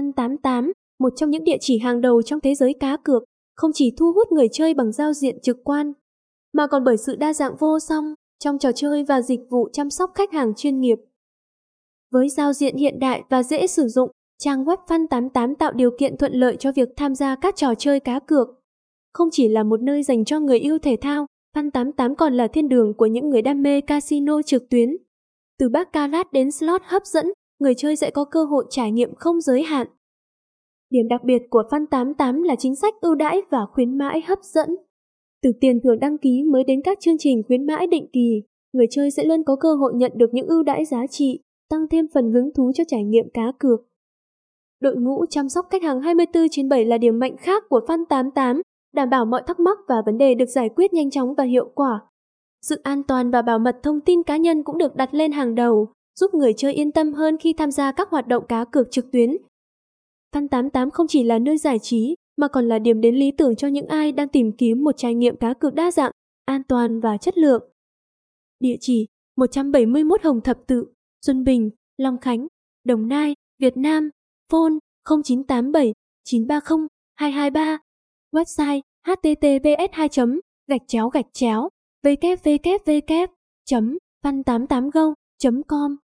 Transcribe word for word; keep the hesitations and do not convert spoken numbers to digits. Fun tám tám, một trong những địa chỉ hàng đầu trong thế giới cá cược, không chỉ thu hút người chơi bằng giao diện trực quan, mà còn bởi sự đa dạng vô song trong trò chơi và dịch vụ chăm sóc khách hàng chuyên nghiệp. Với giao diện hiện đại và dễ sử dụng, trang web Fun tám tám tạo điều kiện thuận lợi cho việc tham gia các trò chơi cá cược. Không chỉ là một nơi dành cho người yêu thể thao, Fun tám tám còn là thiên đường của những người đam mê casino trực tuyến. Từ bát carat đến slot hấp dẫn, người chơi sẽ có cơ hội trải nghiệm không giới hạn. Điểm đặc biệt của Fun tám tám là chính sách ưu đãi và khuyến mãi hấp dẫn. Từ tiền thưởng đăng ký mới đến các chương trình khuyến mãi định kỳ, người chơi sẽ luôn có cơ hội nhận được những ưu đãi giá trị, tăng thêm phần hứng thú cho trải nghiệm cá cược. Đội ngũ chăm sóc khách hàng hai mươi bốn trên bảy là điểm mạnh khác của Fun tám tám, đảm bảo mọi thắc mắc và vấn đề được giải quyết nhanh chóng và hiệu quả. Sự an toàn và bảo mật thông tin cá nhân cũng được đặt lên hàng đầu, giúp người chơi yên tâm hơn khi tham gia các hoạt động cá cược trực tuyến. Fun tám tám không chỉ là nơi giải trí, mà còn là điểm đến lý tưởng cho những ai đang tìm kiếm một trải nghiệm cá cược đa dạng, an toàn và chất lượng. Địa chỉ một trăm bảy mươi mốt Hồng Thập Tự, Xuân Bình, Long Khánh, Đồng Nai, Việt Nam. Phone không chín tám bảy chín ba không hai hai ba. Website https hai gạch chéo gạch chéo www chấm fun tám tám go chấm com.